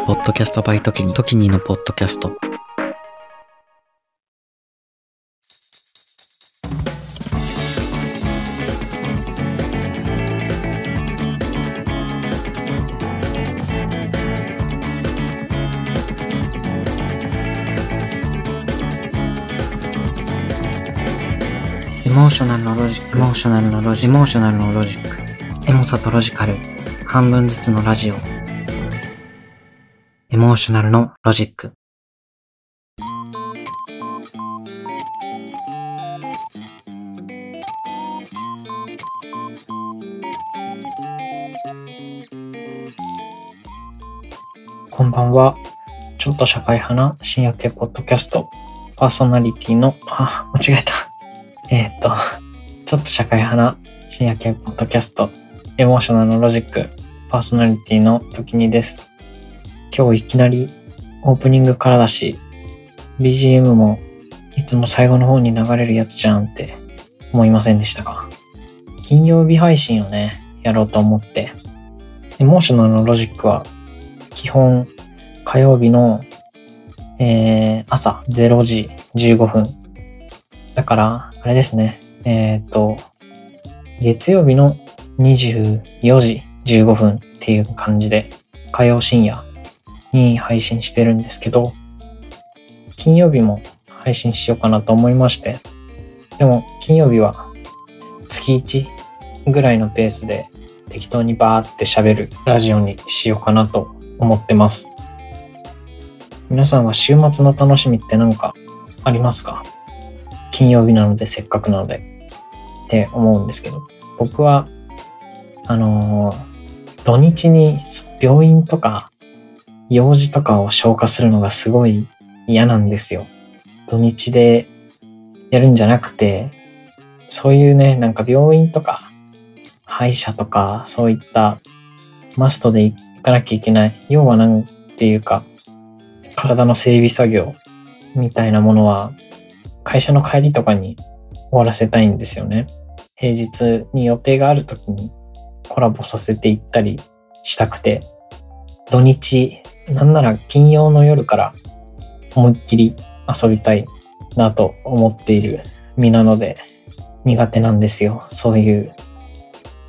。ポッドキャストバイトキニ、トキニのポッドキャスト。エモーショナルのロジック。エモさとロジカル。半分ずつのラジオ。エモーショナルのロジック。こんばんは。ちょっと社会派な深夜系ポッドキャスト。パーソナリティの、間違えた。ちょっと社会派な深夜系ポッドキャストエモーショナルのロジックパーソナリティのトキニです。今日いきなりオープニングからだし BGM もいつも最後の方に流れるやつじゃんって思いませんでしたか？金曜日配信をねやろうと思って、エモーショナルのロジックは基本火曜日の、朝0時15分だからあれですね、月曜日の24時15分っていう感じで火曜深夜に配信してるんですけど、金曜日も配信しようかなと思いまして、でも金曜日は月1ぐらいのペースで適当にバーって喋るラジオにしようかなと思ってます。皆さんは週末の楽しみって何かありますか？金曜日なのでせっかくなのでって思うんですけど、僕は土日に病院とか用事とかを消化するのがすごい嫌なんですよ。土日でやるんじゃなくて、そういうね、なんか病院とか歯医者とかそういったマストで行かなきゃいけない、要はなんていうか体の整備作業みたいなものは会社の帰りとかに終わらせたいんですよね。平日に予定がある時にコラボさせていったりしたくて、土日なんなら金曜の夜から思いっきり遊びたいなと思っている身なので、苦手なんですよ、そういう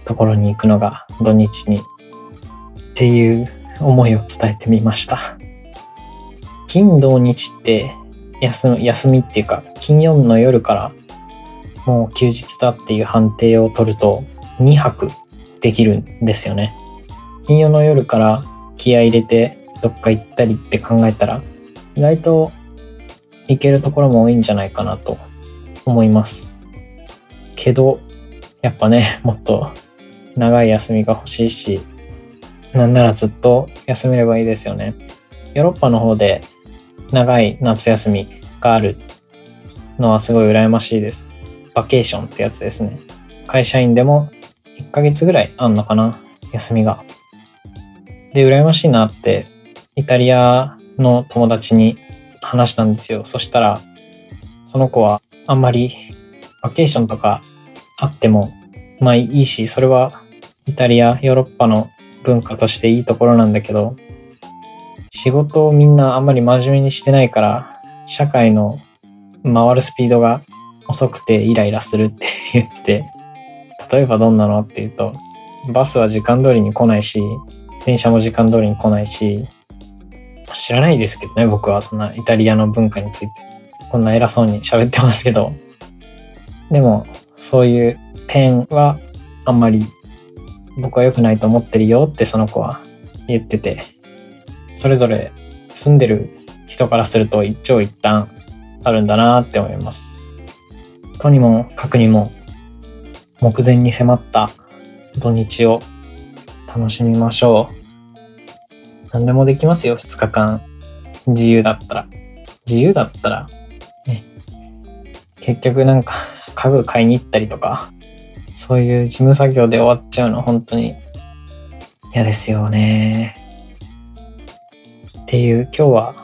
ところに行くのが土日にっていう思いを伝えてみました。金土日って休みっていうか、金曜の夜からもう休日だっていう判定を取ると2泊できるんですよね。金曜の夜から気合い入れてどっか行ったりって考えたら、意外と行けるところも多いんじゃないかなと思いますけど、やっぱね、もっと長い休みが欲しいし、なんならずっと休めればいいですよね。ヨーロッパの方で長い夏休みがあるのはすごい羨ましいです。バケーションってやつですね。会社員でも1ヶ月ぐらいあんのかな、休みが。で、羨ましいなってイタリアの友達に話したんですよ。そしたらその子はあんまりバケーションとかあってもまあいいし、それはイタリア、ヨーロッパの文化としていいところなんだけど、仕事をみんなあんまり真面目にしてないから社会の回るスピードが遅くてイライラするって言ってて、例えばどんなのって言うと、バスは時間通りに来ないし、電車も時間通りに来ないし、知らないですけどね、僕はそんなイタリアの文化についてこんな偉そうに喋ってますけど、でもそういう点はあんまり僕は良くないと思ってるよってその子は言ってて、それぞれ住んでる人からすると一長一短あるんだなって思います。とにもかくにも目前に迫った土日を楽しみましょう。何でもできますよ、2日間自由だったら。自由だったらね、結局なんか家具買いに行ったりとかそういう事務作業で終わっちゃうの本当に嫌ですよねっていう。今日は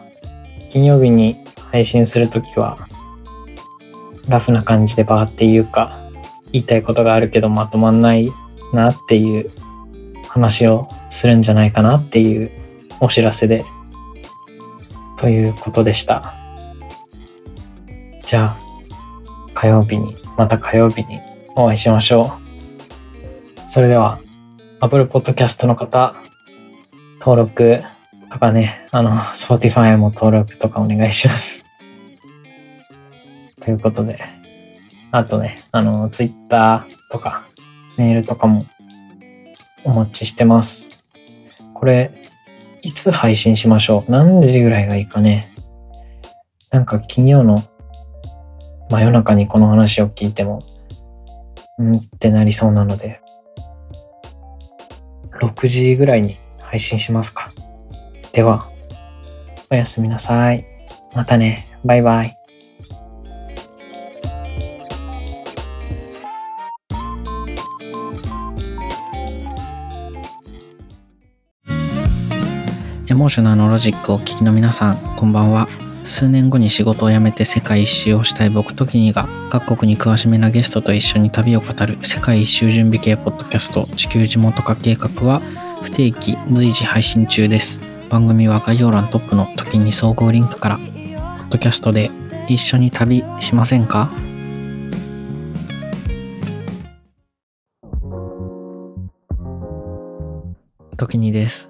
金曜日に配信するときはラフな感じでバーっていうか、言いたいことがあるけどまとまんないなっていう話をするんじゃないかなっていうお知らせでということでした。じゃあまた火曜日にお会いしましょう。それでは Apple Podcast の方登録とかね、Spotify も登録とかお願いしますということで、あとね、Twitter とかメールとかもお待ちしてます。これ、いつ配信しましょう？何時ぐらいがいいかね。なんか金曜の真夜中にこの話を聞いても、ってなりそうなので、6時ぐらいに配信しますか。では、おやすみなさい。またね。バイバイ。エモーショナルのロジックをお聞きの皆さん、こんばんは。数年後に仕事を辞めて世界一周をしたい僕とキニが、各国に詳しめなゲストと一緒に旅を語る世界一周準備系ポッドキャスト地球地元化計画は不定期随時配信中です。番組は概要欄トップの時に総合リンクから。ポッドキャストで一緒に旅しませんか？時にです。